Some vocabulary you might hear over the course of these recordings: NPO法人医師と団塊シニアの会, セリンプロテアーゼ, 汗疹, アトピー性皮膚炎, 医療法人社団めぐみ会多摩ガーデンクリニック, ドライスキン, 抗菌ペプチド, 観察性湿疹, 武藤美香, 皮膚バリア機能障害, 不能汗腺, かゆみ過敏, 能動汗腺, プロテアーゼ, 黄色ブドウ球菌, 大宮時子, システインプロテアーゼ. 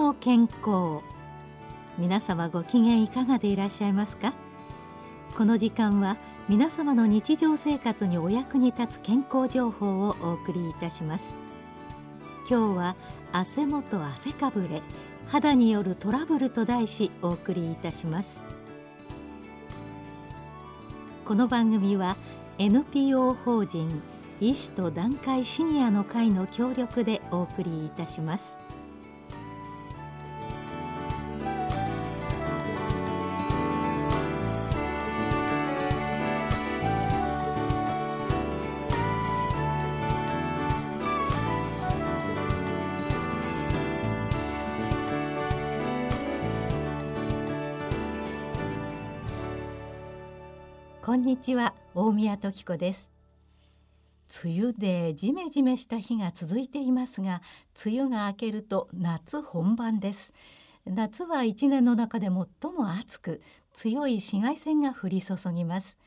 の健康。皆様ご機嫌いかがでいらっしゃいますか。この時間は皆様の日常生活にお役に立つ健康情報をお送りいたします。今日は汗元汗かぶれ、肌によるトラブルと題しお送りいたします。この番組は NPO 法人医師と団塊シニアの会の協力でお送りいたします。こんにちは、大宮時子です。梅雨でジメジメした日が続いていますが、梅雨が明けると夏本番です。夏は一年の中で最も暑く、強い紫外線が降り注ぎます。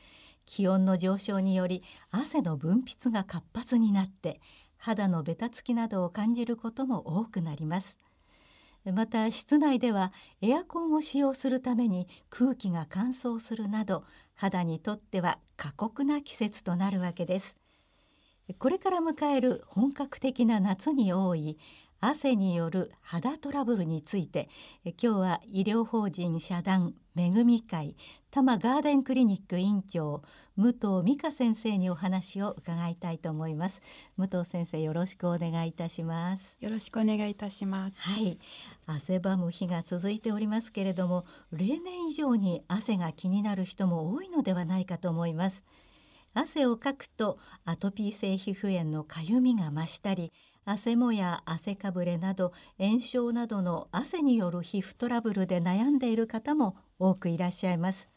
気温の上昇により汗の分泌が活発になって、肌のベタつきなどを感じることも多くなります。また室内ではエアコンを使用するために空気が乾燥するなど、肌にとっては過酷な季節となるわけです。これから迎える本格的な夏に多い汗による肌トラブルについて、今日は医療法人社団めぐみ会多摩ガーデンクリニック院長武藤美香先生にお話を伺いたいと思います。武藤先生、よろしくお願いいたします。よろしくお願いいたします。はい、汗ばむ日が続いておりますけれども、例年以上に汗が気になる人も多いのではないかと思います。汗をかくとアトピー性皮膚炎のかゆみが増したり、汗もや汗かぶれなど炎症などの汗による皮膚トラブルで悩んでいる方も多くいらっしゃいます。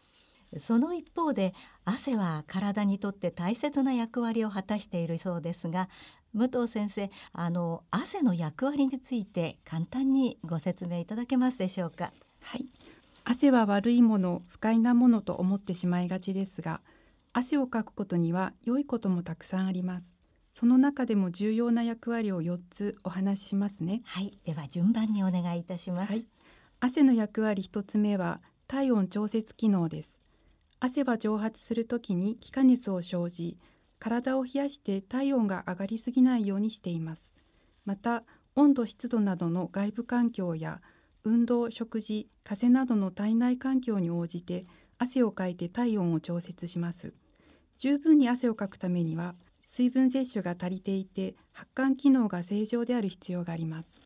その一方で汗は体にとって大切な役割を果たしているそうですが、武藤先生、汗の役割について簡単にご説明いただけますでしょうか。はい、汗は悪いもの、不快なものと思ってしまいがちですが、汗をかくことには良いこともたくさんあります。その中でも重要な役割を4つお話ししますね。はい、では順番にお願いいたします。はい、汗の役割1つ目は体温調節機能です。汗は蒸発するときに気化熱を生じ、体を冷やして体温が上がりすぎないようにしています。また、温度湿度などの外部環境や運動、食事、風などの体内環境に応じて汗をかいて体温を調節します。十分に汗をかくためには水分摂取が足りていて発汗機能が正常である必要があります。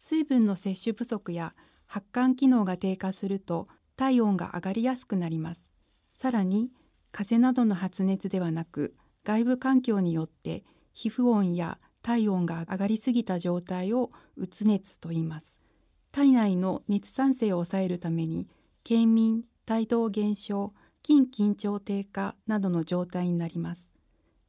水分の摂取不足や発汗機能が低下すると体温が上がりやすくなります。さらに風邪などの発熱ではなく、外部環境によって皮膚温や体温が上がりすぎた状態をうつ熱と言います。体内の熱産生を抑えるために経眠、体動減少、筋緊張低下などの状態になります。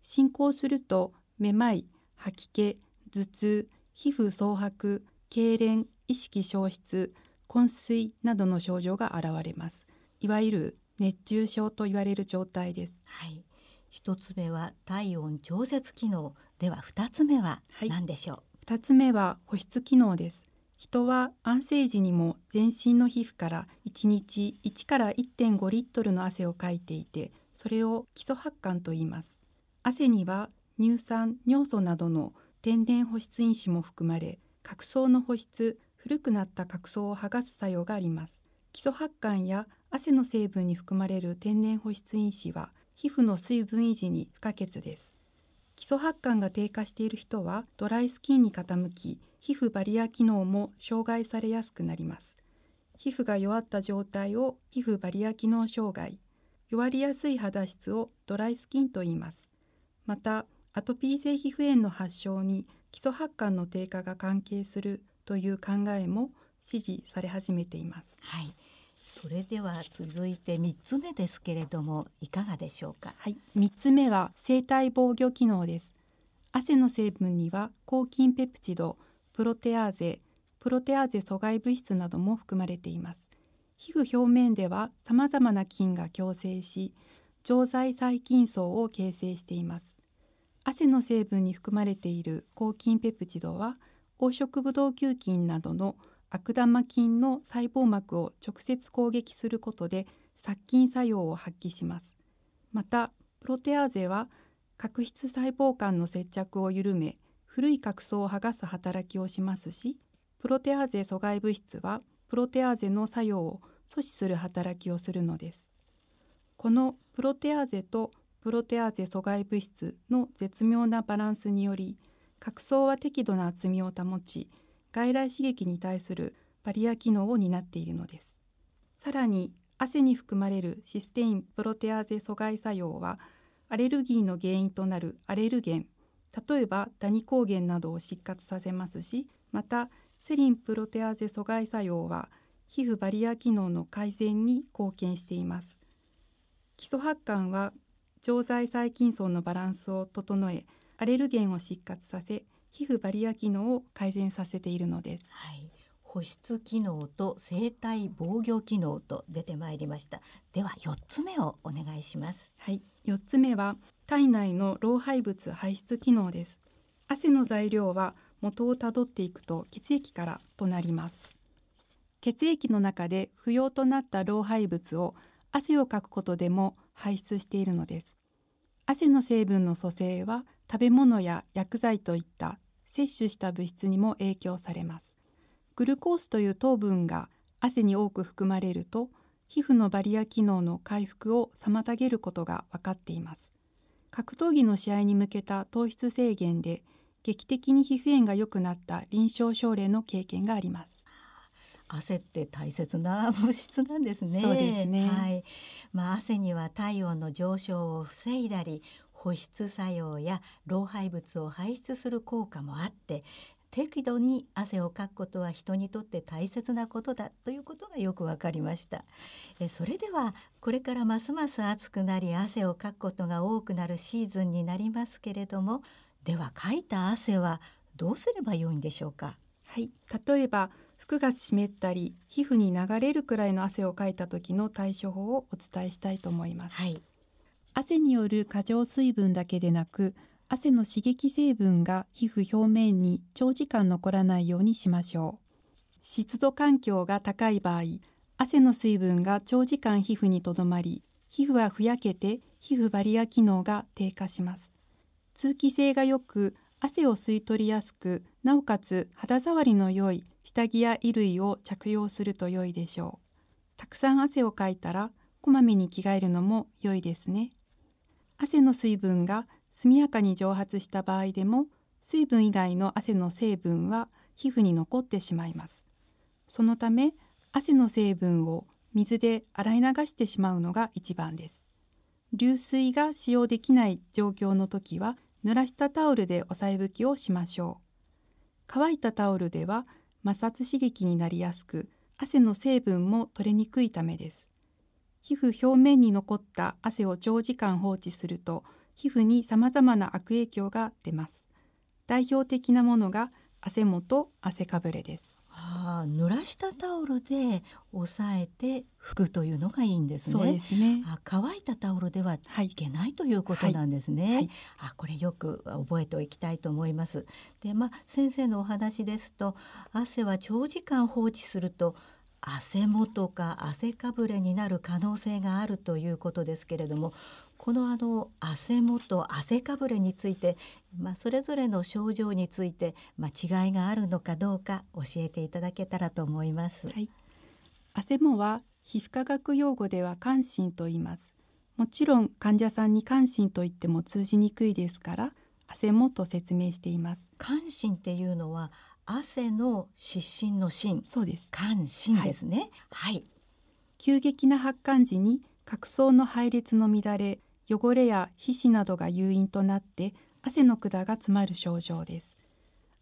進行するとめまい、吐き気、頭痛、皮膚蒼白、痙攣、意識消失、昏睡などの症状が現れます。いわゆる熱中症と言われる状態です。はい、1つ目は体温調節機能では、2つ目は何でしょう。はい、2つ目は保湿機能です。人は安静時にも全身の皮膚から1日1から 1.5 リットルの汗をかいていて、それを基礎発汗と言います。汗には乳酸、尿素などの天然保湿因子も含まれ、角層の保湿、古くなった角層を剥がす作用があります。基礎発汗や汗の成分に含まれる天然保湿因子は皮膚の水分維持に不可欠です。基礎発汗が低下している人はドライスキンに傾き、皮膚バリア機能も障害されやすくなります。皮膚が弱った状態を皮膚バリア機能障害、弱りやすい肌質をドライスキンと言います。また、アトピー性皮膚炎の発症に基礎発汗の低下が関係するという考えも支持され始めています。はい、それでは続いて3つ目ですけれども、いかがでしょうか。はい、3つ目は生体防御機能です。汗の成分には抗菌ペプチド、プロテアーゼ、阻害物質なども含まれています。皮膚表面ではさまざまな菌が共生し、常在細菌層を形成しています。汗の成分に含まれている抗菌ペプチドは黄色ブドウ球菌などの悪玉菌の細胞膜を直接攻撃することで殺菌作用を発揮します。また、プロテアーゼは角質細胞間の接着を緩め、古い角層を剥がす働きをしますし、プロテアーゼ阻害物質はプロテアーゼの作用を阻止する働きをするのです。このプロテアーゼとプロテアーゼ阻害物質の絶妙なバランスにより、角層は適度な厚みを保ち、外来刺激に対するバリア機能を担っているのです。さらに、汗に含まれるシステインプロテアーゼ阻害作用は、アレルギーの原因となるアレルゲン、例えばダニ抗原などを失活させますし、またセリンプロテアーゼ阻害作用は、皮膚バリア機能の改善に貢献しています。基礎発汗は、常在細菌層のバランスを整え、アレルゲンを失活させ、皮膚バリア機能を改善させているのです。はい、保湿機能と生体防御機能と出てまいりました。では4つ目をお願いします。はい、4つ目は体内の老廃物排出機能です。汗の材料は元をたどっていくと血液からとなります。血液の中で不要となった老廃物を汗をかくことでも排出しているのです。汗の成分の組成は食べ物や薬剤といった摂取した物質にも影響されます。グルコースという糖分が汗に多く含まれると、皮膚のバリア機能の回復を妨げることが分かっています。格闘技の試合に向けた糖質制限で劇的に皮膚炎が良くなった臨床症例の経験があります。汗って大切な物質なんですね。そうですね。はい。汗には体温の上昇を防いだり、保湿作用や老廃物を排出する効果もあって、適度に汗をかくことは人にとって大切なことだということがよくわかりました。それではこれからますます暑くなり、汗をかくことが多くなるシーズンになりますけれども、ではかいた汗はどうすればよいんでしょうか。はい、例えば服が湿ったり皮膚に流れるくらいの汗をかいた時の対処法をお伝えしたいと思います。はい、汗による過剰水分だけでなく、汗の刺激成分が皮膚表面に長時間残らないようにしましょう。湿度環境が高い場合、汗の水分が長時間皮膚にとどまり、皮膚はふやけて皮膚バリア機能が低下します。通気性がよく、汗を吸い取りやすく、なおかつ肌触りの良い下着や衣類を着用すると良いでしょう。たくさん汗をかいたら、こまめに着替えるのも良いですね。汗の水分が速やかに蒸発した場合でも、水分以外の汗の成分は皮膚に残ってしまいます。そのため、汗の成分を水で洗い流してしまうのが一番です。流水が使用できない状況の時は、濡らしたタオルで押さえ拭きをしましょう。乾いたタオルでは摩擦刺激になりやすく、汗の成分も取れにくいためです。皮膚表面に残った汗を長時間放置すると、皮膚にさまざまな悪影響が出ます。代表的なものが汗もと汗かぶれです。濡らしたタオルで押さえて拭くというのがいいんですね。そうですね。乾いたタオルではいけないということなんですね。はいはい、これよく覚えておきたいと思います。で、先生のお話ですと、汗は長時間放置すると汗もとか汗かぶれになる可能性があるということですけれども、この汗もと汗かぶれについて、それぞれの症状について、違いがあるのかどうか教えていただけたらと思います。はい、汗もは皮膚科学用語では汗疹と言います。もちろん患者さんに汗疹と言っても通じにくいですから、汗もと説明しています。汗疹っていうのは汗の湿疹の疹。そうです。汗疹ですね。はい。はい、急激な発汗時に角層の配列の乱れ、汚れや皮脂などが誘因となって汗の管が詰まる症状です。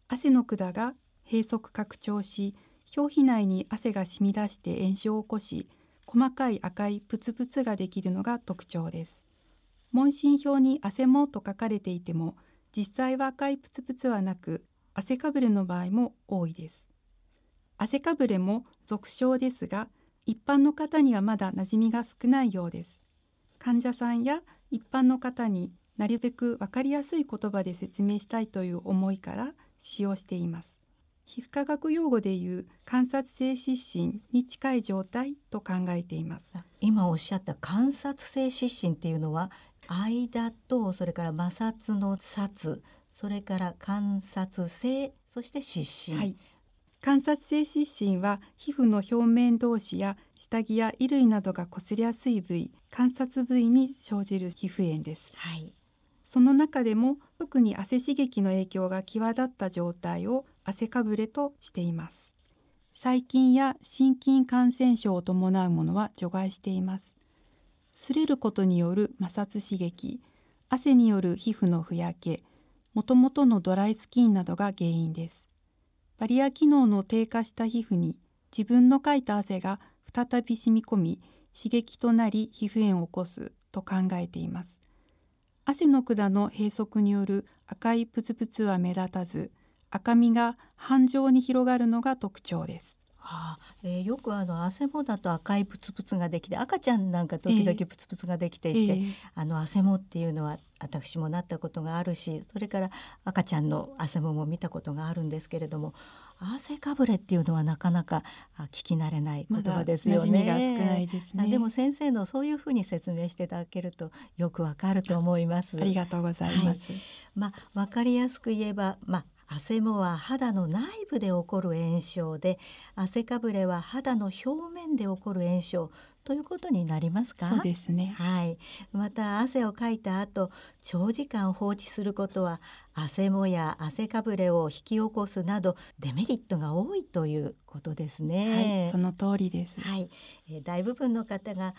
汗の管が閉塞拡張し、表皮内に汗が染み出して炎症を起こし、細かい赤いプツプツができるのが特徴です。問診票に汗もと書かれていても、実際は赤いプツプツはなく、汗かぶれの場合も多いです。汗かぶれも俗称ですが、一般の方にはまだ馴染みが少ないようです。患者さんや一般の方になるべく分かりやすい言葉で説明したいという思いから使用しています。皮膚科学用語でいう観察性湿疹に近い状態と考えています。今おっしゃった観察性湿疹っていうのは、間とそれから摩擦の擦、それから観察性、そして湿疹、はい、観察性湿疹は皮膚の表面同士や下着や衣類などが擦りやすい部位、観察部位に生じる皮膚炎です。はい、その中でも特に汗刺激の影響が際立った状態を汗かぶれとしています。細菌や真菌感染症を伴うものは除外しています。擦れることによる摩擦刺激、汗による皮膚のふやけ、もともとのドライスキンなどが原因です。バリア機能の低下した皮膚に自分のかいた汗が再び染み込み、刺激となり皮膚炎を起こすと考えています。汗の管の閉塞による赤いプツプツは目立たず、赤みが斑状に広がるのが特徴です。よく汗もだと赤いプツプツができて、赤ちゃんなんか時々プツプツができていて、汗もっていうのは私もなったことがあるし、それから赤ちゃんの汗もも見たことがあるんですけれども、汗かぶれっていうのはなかなか聞き慣れない言葉ですよね。まだ馴染みが少ないですね。でも先生のそういうふうに説明していただけるとよくわかると思います。ありがとうございます。はい、わかりやすく言えば、汗もは肌の内部で起こる炎症で、汗かぶれは肌の表面で起こる炎症ということになりますか？そうですね。はい。また汗をかいた後、長時間放置することは汗もや汗かぶれを引き起こすなどデメリットが多いということですね。はい、その通りです。はい。大部分の方が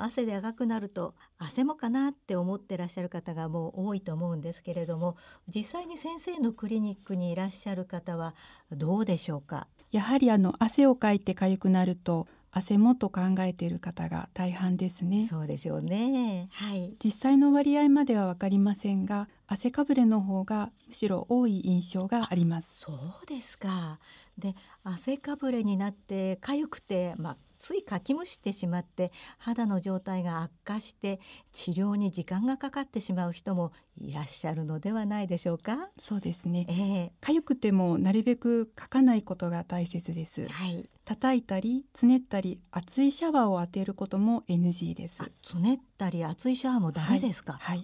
汗で赤くなると汗もかなって思ってらっしゃる方がもう多いと思うんですけれども、実際に先生のクリニックにいらっしゃる方はどうでしょうか？やはり汗をかいて痒くなると汗もと考えている方が大半ですね。そうでしょうね。はい。実際の割合までは分かりませんが、汗かぶれの方がむしろ多い印象があります。そうですか。で、汗かぶれになって痒くて、ついかきむしてしまって肌の状態が悪化して治療に時間がかかってしまう人もいらっしゃるのではないでしょうか？そうですね。痒くてもなるべくかかないことが大切です。はい。叩いたりつねったり熱いシャワーを当てることも NG です。つねったり熱いシャワーもダメですか？はい。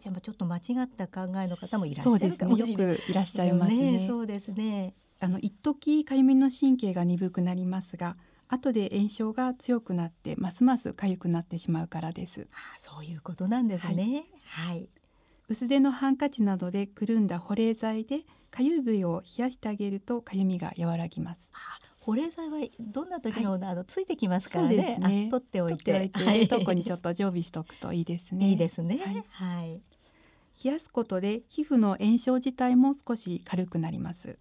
じゃあちょっと間違った考えの方もいらっしゃるかもしれない。そうですね。よくいらっしゃいますね。そうですね。一時かゆみの神経が鈍くなりますが、後で炎症が強くなってますます痒くなってしまうからです。そういうことなんですね。はい、はい、薄手のハンカチなどでくるんだ保冷剤で痒い部位を冷やしてあげると痒みが和らぎます。保冷剤はどんな時の、ついてきますからね。そうですね。取っておいて、どこにちょっと常備しとくといいですね。いいですね。はい、はい、冷やすことで皮膚の炎症自体も少し軽くなります。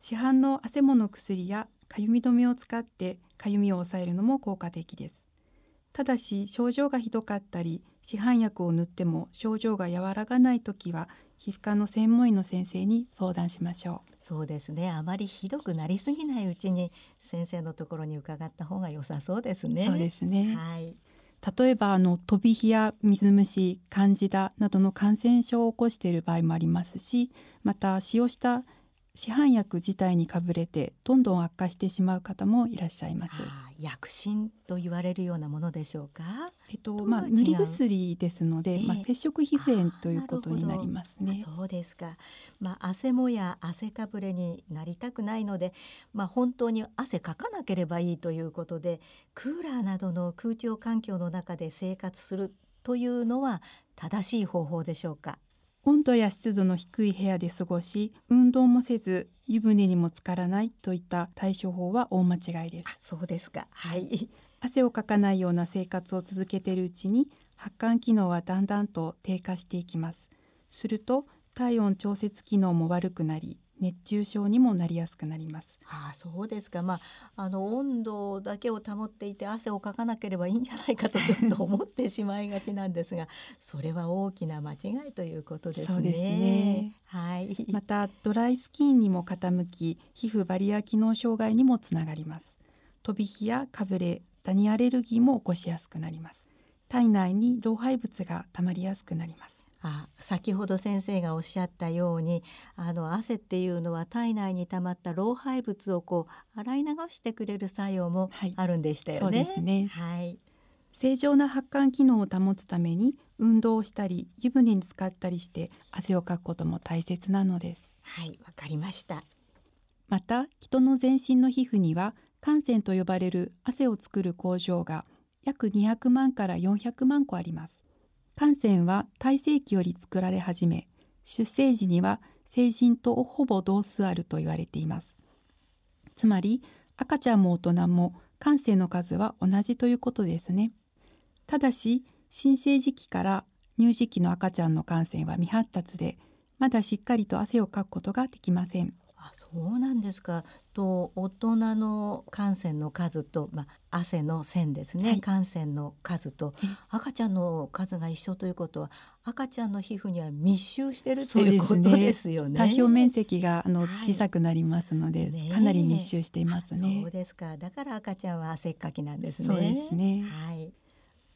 市販の汗もの薬やかゆみ止めを使ってかゆみを抑えるのも効果的です。ただし症状がひどかったり市販薬を塗っても症状が和らがないときは皮膚科の専門医の先生に相談しましょう。そうですね。あまりひどくなりすぎないうちに先生のところに伺った方が良さそうですね。そうですね。はい、例えば飛び火や水虫、カンジダなどの感染症を起こしている場合もありますし、また使用した市販薬自体にかぶれてどんどん悪化してしまう方もいらっしゃいます。薬疹と言われるようなものでしょうか？塗り薬ですので、接触皮膚炎ということになりますね。そうですか。汗もや汗かぶれになりたくないので、本当に汗かかなければいいということで、クーラーなどの空調環境の中で生活するというのは正しい方法でしょうか？温度や湿度の低い部屋で過ごし、運動もせず湯船にも浸からないといった対処法は大間違いです。そうですか。はい。汗をかかないような生活を続けているうちに発汗機能はだんだんと低下していきます。すると体温調節機能も悪くなり熱中症にもなりやすくなります。そうですか。温度だけを保っていて汗をかかなければいいんじゃないかとちょっと思ってしまいがちなんですがそれは大きな間違いということですね。そうですね。はい、またドライスキンにも傾き皮膚バリア機能障害にもつながります。飛び火やかぶれ、ダニアレルギーも起こしやすくなります。体内に老廃物がたまりやすくなります。先ほど先生がおっしゃったように汗っていうのは体内にたまった老廃物をこう洗い流してくれる作用もあるんでしたよね。そうですね、はい、正常な発汗機能を保つために運動をしたり湯船に浸かったりして汗をかくことも大切なのです。はい、わかりました。また人の全身の皮膚には汗腺と呼ばれる汗を作る工場が約200万から400万個あります。汗腺は胎生期より作られ始め、出生時には成人とほぼ同数あると言われています。つまり赤ちゃんも大人も汗腺の数は同じということですね。ただし新生児期から乳児期の赤ちゃんの汗腺は未発達で、まだしっかりと汗をかくことができません。あ、そうなんですか。と大人の汗腺の数と、汗の線ですね、汗腺の数と赤ちゃんの数が一緒ということは、赤ちゃんの皮膚には密集してるということですよね。体表面積が小さくなりますので、かなり密集していますね。そうですか。だから赤ちゃんは汗っかきなんですね。そうですね、はい、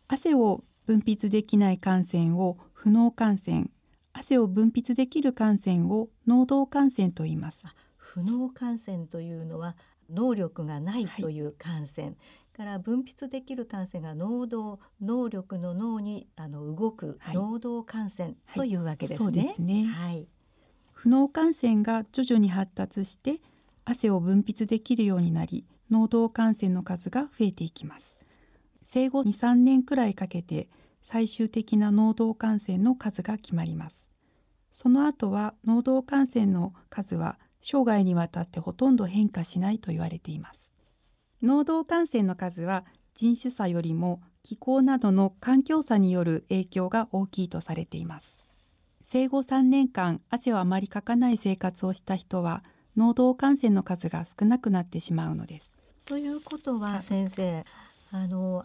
汗を分泌できない汗腺を不能汗腺、汗を分泌できる汗腺を能動汗腺と言います。不能汗腺というのは能力がないという汗腺、はい、から分泌できる汗腺が能動、能力の能に動く能動汗腺というわけですね。そうですね、はい、不能汗腺が徐々に発達して汗を分泌できるようになり、能動汗腺の数が増えていきます。生後 2,3 年くらいかけて最終的な能動汗腺の数が決まります。その後は能動汗腺の数は生涯にわたってほとんど変化しないと言われています。能動汗腺の数は人種差よりも気候などの環境差による影響が大きいとされています。生後3年間汗をあまりかかない生活をした人は能動汗腺の数が少なくなってしまうのです。ということは先生、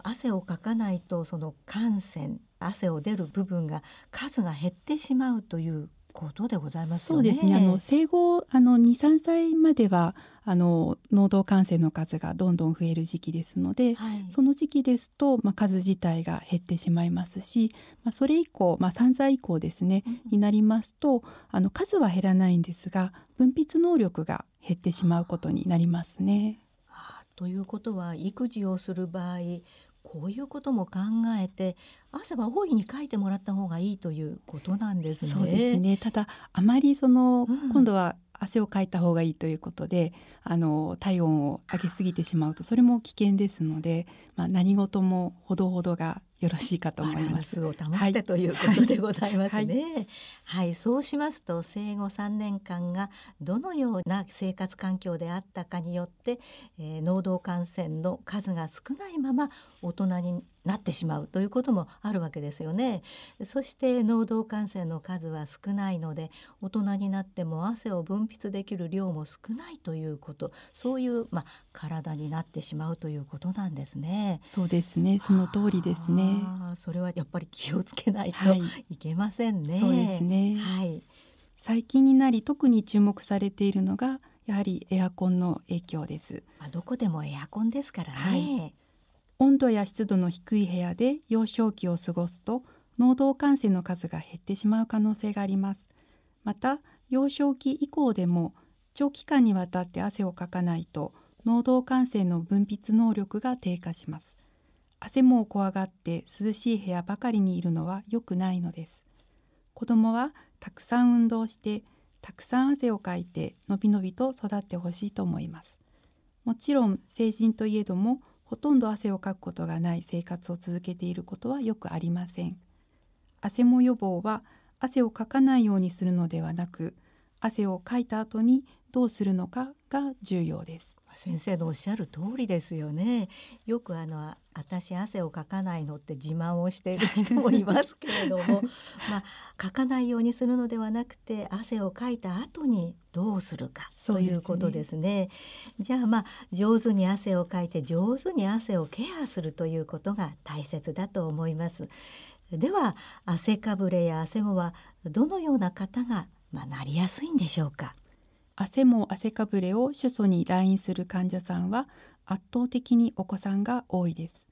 汗をかかないとその汗腺、汗を出る部分が数が減ってしまうということでございますよね。そうですね。生後 2,3 歳までは能動汗腺の数がどんどん増える時期ですので、はい、その時期ですと、数自体が減ってしまいますし、それ以降、3歳以降ですね、になりますと数は減らないんですが分泌能力が減ってしまうことになりますね。ということは育児をする場合こういうことも考えて汗は大いにかいてもらった方がいいということなんですね。そうですね。ただあまり今度は汗をかいた方がいいということで体温を上げすぎてしまうとそれも危険ですので、何事もほどほどがよろしいかと思います。バランスを保ってということでございますね。はいはいはい、そうしますと生後3年間がどのような生活環境であったかによって、能動汗腺の数が少ないまま大人になってしまうということもあるわけですよね。そして能動汗腺の数は少ないので大人になっても汗を分泌できる量も少ないということ、そういう、体になってしまうということなんですね。そうですね、その通りですね。それはやっぱり気をつけないといけませんね。はい、そうですね、はい、最近になり特に注目されているのがやはりエアコンの影響です。どこでもエアコンですからね、はい、温度や湿度の低い部屋で幼少期を過ごすと能動汗腺の数が減ってしまう可能性があります。また幼少期以降でも長期間にわたって汗をかかないと能動汗腺の分泌能力が低下します。汗もを怖がって涼しい部屋ばかりにいるのは良くないのです。子どもはたくさん運動して、たくさん汗をかいてのびのびと育ってほしいと思います。もちろん成人といえどもほとんど汗をかくことがない生活を続けていることはよくありません。汗も予防は汗をかかないようにするのではなく、汗をかいた後にどうするのかが重要です。先生のおっしゃる通りですよね。よく私汗をかかないのって自慢をしている人もいますけれどもかかないようにするのではなくて汗をかいた後にどうするかということですね。じゃあ上手に汗をかいて上手に汗をケアするということが大切だと思います。では汗かぶれや汗もはどのような方が、なりやすいんでしょうか。汗も汗かぶれを主訴に来院する患者さんは圧倒的にお子さんが多いです。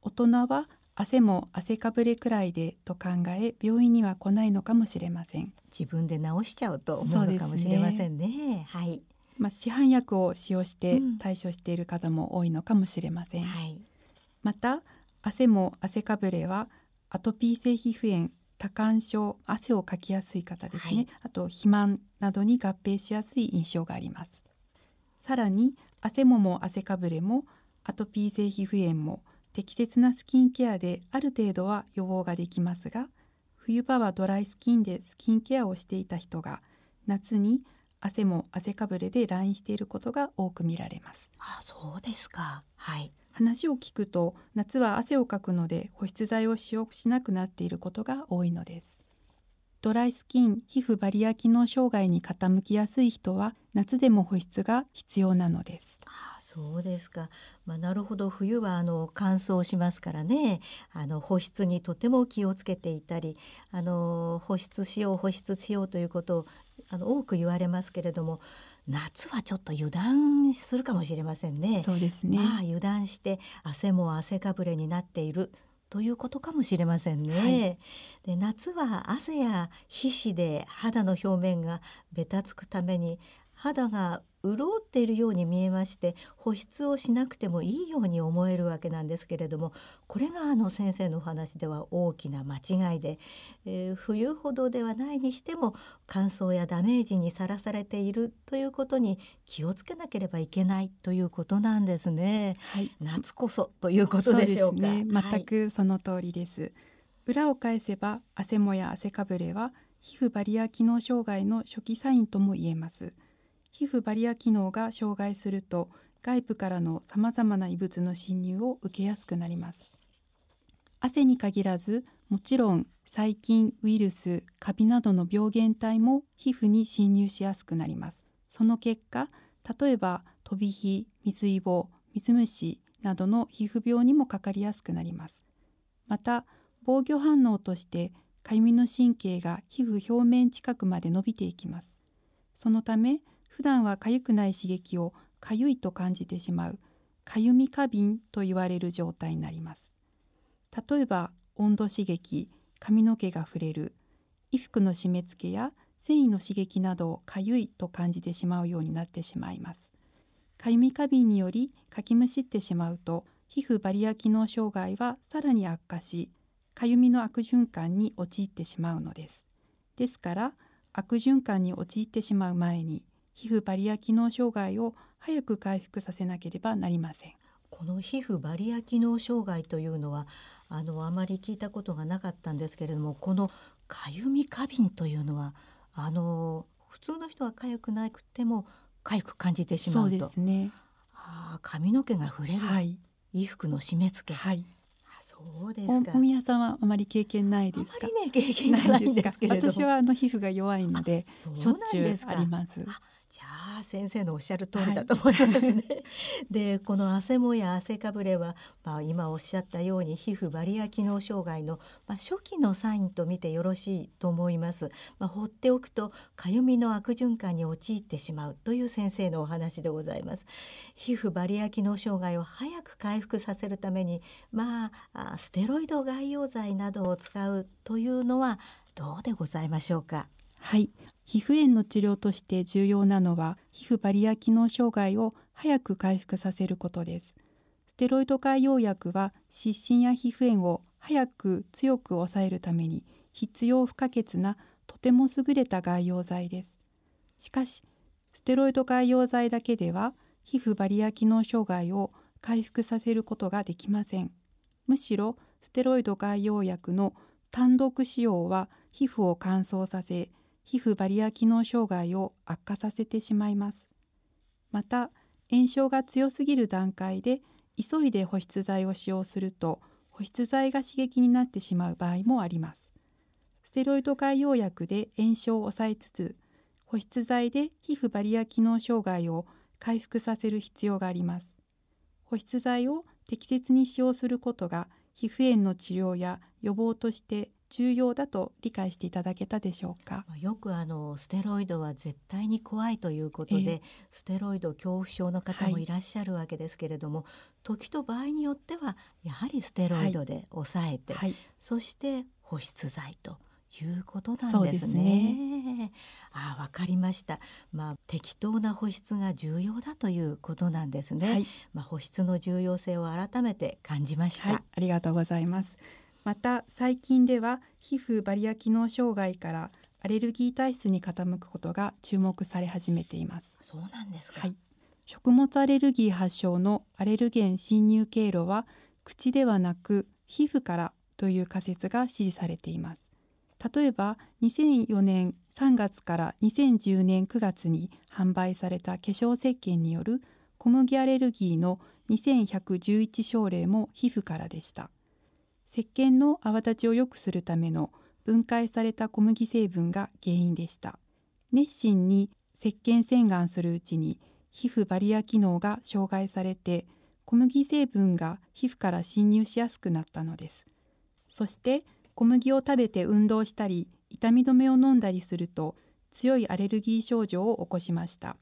大人は汗も汗かぶれくらいでと考え、病院には来ないのかもしれません。自分で治しちゃうと思うのかもしれません ね、はい。市販薬を使用して対処している方も多いのかもしれません、はい。また汗も汗かぶれはアトピー性皮膚炎、多汗症、汗をかきやすい方ですね、はい、あと肥満などに合併しやすい印象があります。さらに汗もも汗かぶれもアトピー性皮膚炎も適切なスキンケアである程度は予防ができますが、冬場はドライスキンでスキンケアをしていた人が夏に汗も汗かぶれで来院していることが多く見られます。あ、そうですか、はい。話を聞くと、夏は汗をかくので保湿剤を使用しなくなっていることが多いのです。ドライスキン、皮膚バリア機能障害に傾きやすい人は夏でも保湿が必要なのです。あ、そうですか、なるほど。冬は乾燥しますからね、保湿にとても気をつけていたり、保湿しようということを多く言われますけれども、夏はちょっと油断するかもしれませんね。そうですね、油断して汗も汗かぶれになっているということかもしれませんね、はい。で、夏は汗や皮脂で肌の表面がべたつくために肌が潤っているように見えまして、保湿をしなくてもいいように思えるわけなんですけれども、これが先生のお話では大きな間違いで、冬ほどではないにしても乾燥やダメージにさらされているということに気をつけなければいけないということなんですね、はい、夏こそということでしょうか。そうですね、全くその通りです、はい。裏を返せば汗もや汗かぶれは皮膚バリア機能障害の初期サインとも言えます。皮膚バリア機能が障害すると、外部からのさまざまな異物の侵入を受けやすくなります。汗に限らず、もちろん細菌、ウイルス、カビなどの病原体も皮膚に侵入しやすくなります。その結果、例えば飛び火、水イボ、水虫などの皮膚病にもかかりやすくなります。また、防御反応としてかゆみの神経が皮膚表面近くまで伸びていきます。そのため、普段はかゆくない刺激をかゆいと感じてしまうかゆみ過敏と言われる状態になります。例えば温度刺激、髪の毛が触れる、衣服の締め付けや繊維の刺激などをかゆいと感じてしまうようになってしまいます。かゆみ過敏によりかきむしってしまうと、皮膚バリア機能障害はさらに悪化し、かゆみの悪循環に陥ってしまうのです。ですから悪循環に陥ってしまう前に、皮膚バリア機能障害を早く回復させなければなりません。この皮膚バリア機能障害というのはあまり聞いたことがなかったんですけれども、このかゆみ過敏というのは普通の人はかゆくなくてもかゆく感じてしまうと。そうですね。髪の毛が触れる、はい、衣服の締め付け、はい、そうですか。大宮さんはあまり経験ないですか？あまりね、経験がないんですけれども、私は皮膚が弱いのでしょっちゅうあります。じゃあ先生のおっしゃる通りだと思いますね、はい。で、この汗もや汗かぶれは、今おっしゃったように皮膚バリア機能障害の、初期のサインと見てよろしいと思います。放っておくとかゆみの悪循環に陥ってしまうという先生のお話でございます。皮膚バリア機能障害を早く回復させるために、ステロイド外用剤などを使うというのはどうでございましょうか？はい。皮膚炎の治療として重要なのは、皮膚バリア機能障害を早く回復させることです。ステロイド外用薬は湿疹や皮膚炎を早く強く抑えるために必要不可欠なとても優れた外用剤です。しかし、ステロイド外用剤だけでは皮膚バリア機能障害を回復させることができません。むしろステロイド外用薬の単独使用は皮膚を乾燥させ、皮膚バリア機能障害を悪化させてしまいます。また、炎症が強すぎる段階で急いで保湿剤を使用すると、保湿剤が刺激になってしまう場合もあります。ステロイド外用薬で炎症を抑えつつ、保湿剤で皮膚バリア機能障害を回復させる必要があります。保湿剤を適切に使用することが皮膚炎の治療や予防として重要だと理解していただけたでしょうか。よくステロイドは絶対に怖いということで、ステロイド恐怖症の方もいらっしゃるわけですけれども、時と場合によってはやはりステロイドで抑えて、そして保湿剤ということなんですね。ああ、わかりました。適当な保湿が重要だということなんですね。保湿の重要性を改めて感じました。ありがとうございます。また最近では皮膚バリア機能障害からアレルギー体質に傾くことが注目され始めています。そうなんですか。食物アレルギー発症のアレルゲン侵入経路は口ではなく皮膚からという仮説が支持されています。例えば2004年3月から2010年9月に販売された化粧石鹸による小麦アレルギーの2111症例も皮膚からでした。石鹸の泡立ちを良くするための分解された小麦成分が原因でした。熱心に石鹸洗顔するうちに皮膚バリア機能が障害されて、小麦成分が皮膚から侵入しやすくなったのです。そして小麦を食べて運動したり、痛み止めを飲んだりすると強いアレルギー症状を起こしました。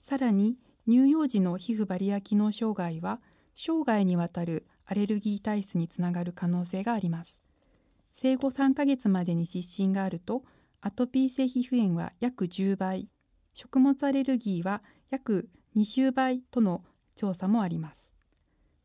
さらに乳幼児の皮膚バリア機能障害は生涯にわたるアレルギー体質につながる可能性があります。生後3ヶ月までに湿疹があると、アトピー性皮膚炎は約10倍、食物アレルギーは約20倍との調査もあります。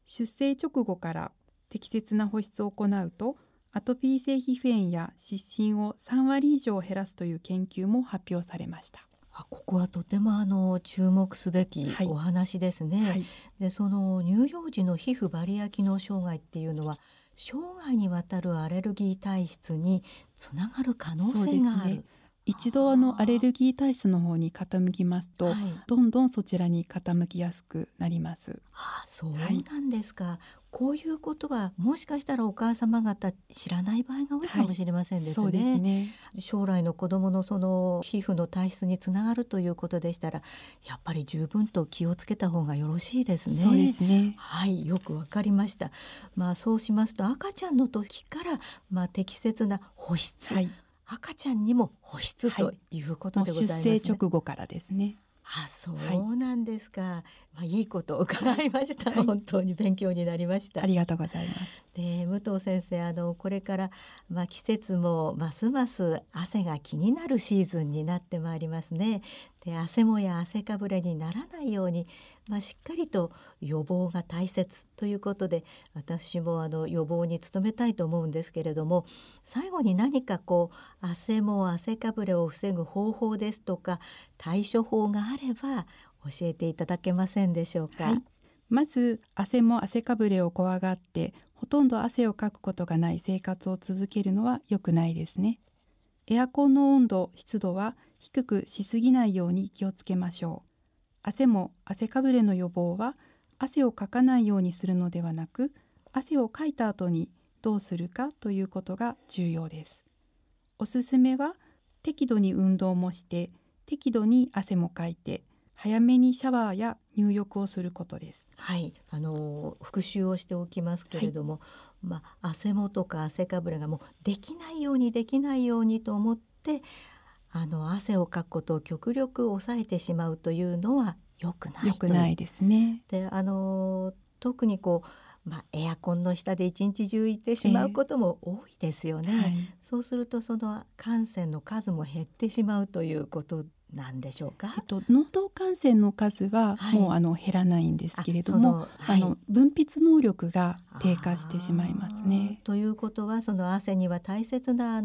出生直後から適切な保湿を行うと、アトピー性皮膚炎や湿疹を3割以上減らすという研究も発表されました。ここはとても注目すべきお話ですね。で、その乳幼児の皮膚バリア機能障害っていうのは生涯にわたるアレルギー体質につながる可能性がある。一度アレルギー体質の方に傾きますと、どんどんそちらに傾きやすくなります。そうなんですか。こういうことはもしかしたらお母様方知らない場合が多いかもしれませんですね。将来の子どものその皮膚の体質につながるということでしたら、やっぱり十分と気をつけた方がよろしいですね。はい、よくわかりました。そうしますと赤ちゃんの時から適切な保湿、赤ちゃんにも保湿ということでございますね。出生直後からですね。そうなんですか。いいことを伺いました。本当に勉強になりました。ありがとうございます。で、武藤先生、これから季節もますます汗が気になるシーズンになってまいりますね。で、汗もや汗かぶれにならないように、しっかりと予防が大切ということで、私も予防に努めたいと思うんですけれども、最後に何か汗も汗かぶれを防ぐ方法ですとか対処法があれば教えていただけませんでしょうか。まず汗も汗かぶれを怖がってほとんど汗をかくことがない生活を続けるのは良くないですね。エアコンの温度、湿度は低くしすぎないように気をつけましょう。汗も汗かぶれの予防は汗をかかないようにするのではなく、汗をかいた後にどうするかということが重要です。おすすめは適度に運動もして適度に汗もかいて早めにシャワーや入浴をすることです。復習をしておきますけれども、汗もとか汗かぶれがもうできないようにと思って汗をかくことを極力抑えてしまうというのは良くないですね。で、特にエアコンの下で一日中いてしまうことも多いですよね。そうするとその汗腺の数も減ってしまうということなんでしょうか。脳動汗腺の数はもう減らないんですけれども、分泌能力が低下してしまいますね。ということはその汗には大切な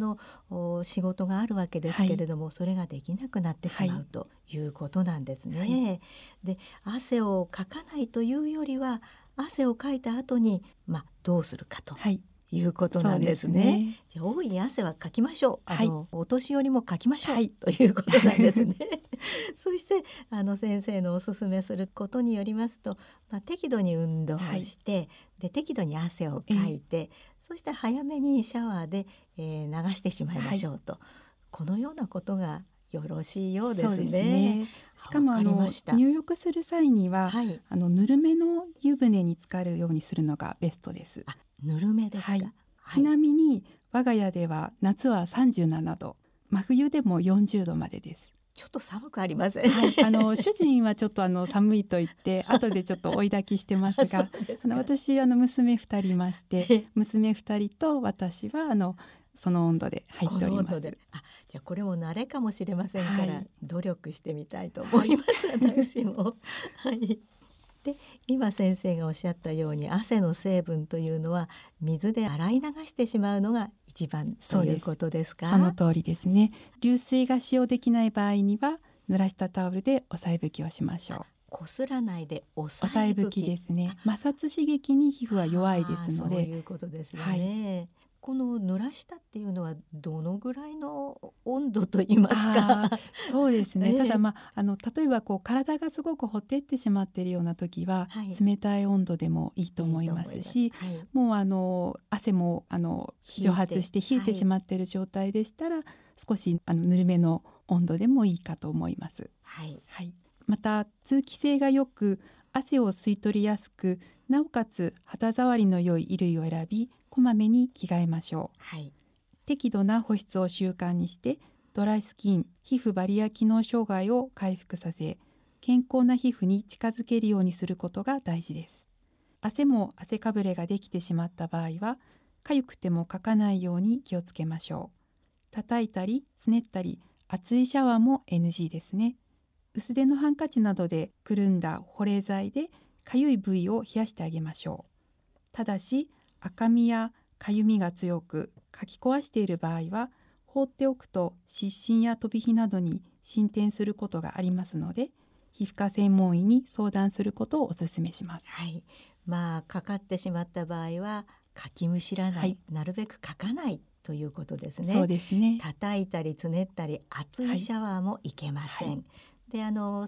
仕事があるわけですけれども、それができなくなってしまうということなんですね。で、汗をかかないというよりは汗をかいた後にどうするかということなんですね。じゃあ多い汗はかきましょう。お年寄りもかきましょう、ということなんですね。そして先生のおすすめすることによりますと、適度に運動をして、で適度に汗をかいて、そして早めにシャワーで、流してしまいましょうと、このようなことがよろしいようですね。しかも入浴する際には、ぬるめの湯船に浸かるようにするのがベストです。ぬるめですか。ちなみに我が家では夏は37度、真冬でも40度までです。ちょっと寒くありません、はい、主人はちょっと寒いと言って後でちょっと追い抱きしてますが私娘2人いまして娘2人と私はその温度で入っております。あ、じゃあこれも慣れかもしれませんから、はい、努力してみたいと思います、はい、私もはい。で、今先生がおっしゃったように汗の成分というのは水で洗い流してしまうのが一番ということですか？ その通りですね。流水が使用できない場合には濡らしたタオルで押さえ拭きをしましょう。こすらないで押さえ拭きですね。摩擦刺激に皮膚は弱いですので、そういうことですね、はい、この濡らしたっていうのはどのぐらいの温度と言いますか？そうですね、ただ、例えば体がすごくほてってしまっているような時は、はい、冷たい温度でもいいと思いますし、はい、もう汗も蒸発して冷えてしまっている状態でしたら、はい、少しぬるめの温度でもいいかと思います、はいはい、また通気性がよく汗を吸い取りやすく、なおかつ肌触りの良い衣類を選びこまめに着替えましょう、はい、適度な保湿を習慣にしてドライスキン、皮膚バリア機能障害を回復させ健康な皮膚に近づけるようにすることが大事です。汗も汗かぶれができてしまった場合は痒くてもかかないように気をつけましょう。叩いたりつねったり熱いシャワーも NG ですね。薄手のハンカチなどでくるんだ保冷剤で痒い部位を冷やしてあげましょう。ただし赤みやかゆみが強くかき壊している場合は放っておくと湿疹や飛び火などに進展することがありますので、皮膚科専門医に相談することをお勧めします、はい、かかってしまった場合はかきむしらない、はい、なるべくかかないということですね。そうですね。叩いたりつねったり熱いシャワーもいけません、はいはい。で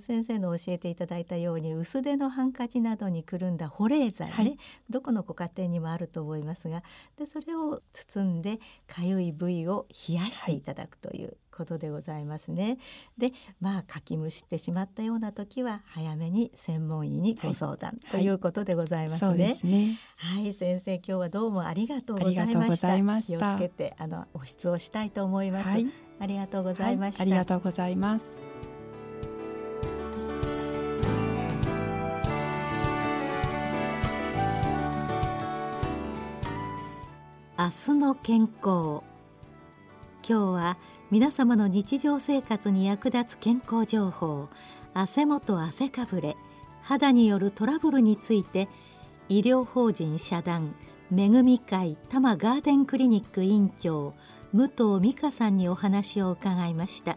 先生の教えていただいたように薄手のハンカチなどにくるんだ保冷剤ね、はい、どこのご家庭にもあると思いますが、でそれを包んでかゆい部位を冷やしていただくということでございますね、はい、でかきむしってしまったような時は早めに専門医にご相談、はい、ということでございますね、はい、そうですね、はい、先生今日はどうもありがとうございました。気をつけて保湿をしたいと思います、はい、ありがとうございました、はい、ありがとうございます。明日の健康。今日は皆様の日常生活に役立つ健康情報、汗元汗かぶれ、肌によるトラブルについて、医療法人社団めぐみ会多摩ガーデンクリニック院長武藤美香さんにお話を伺いました。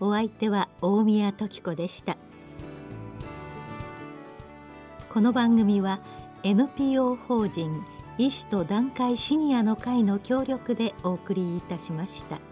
お相手は大宮時子でした。この番組は NPO 法人医師と団塊シニアの会の協力でお送りいたしました。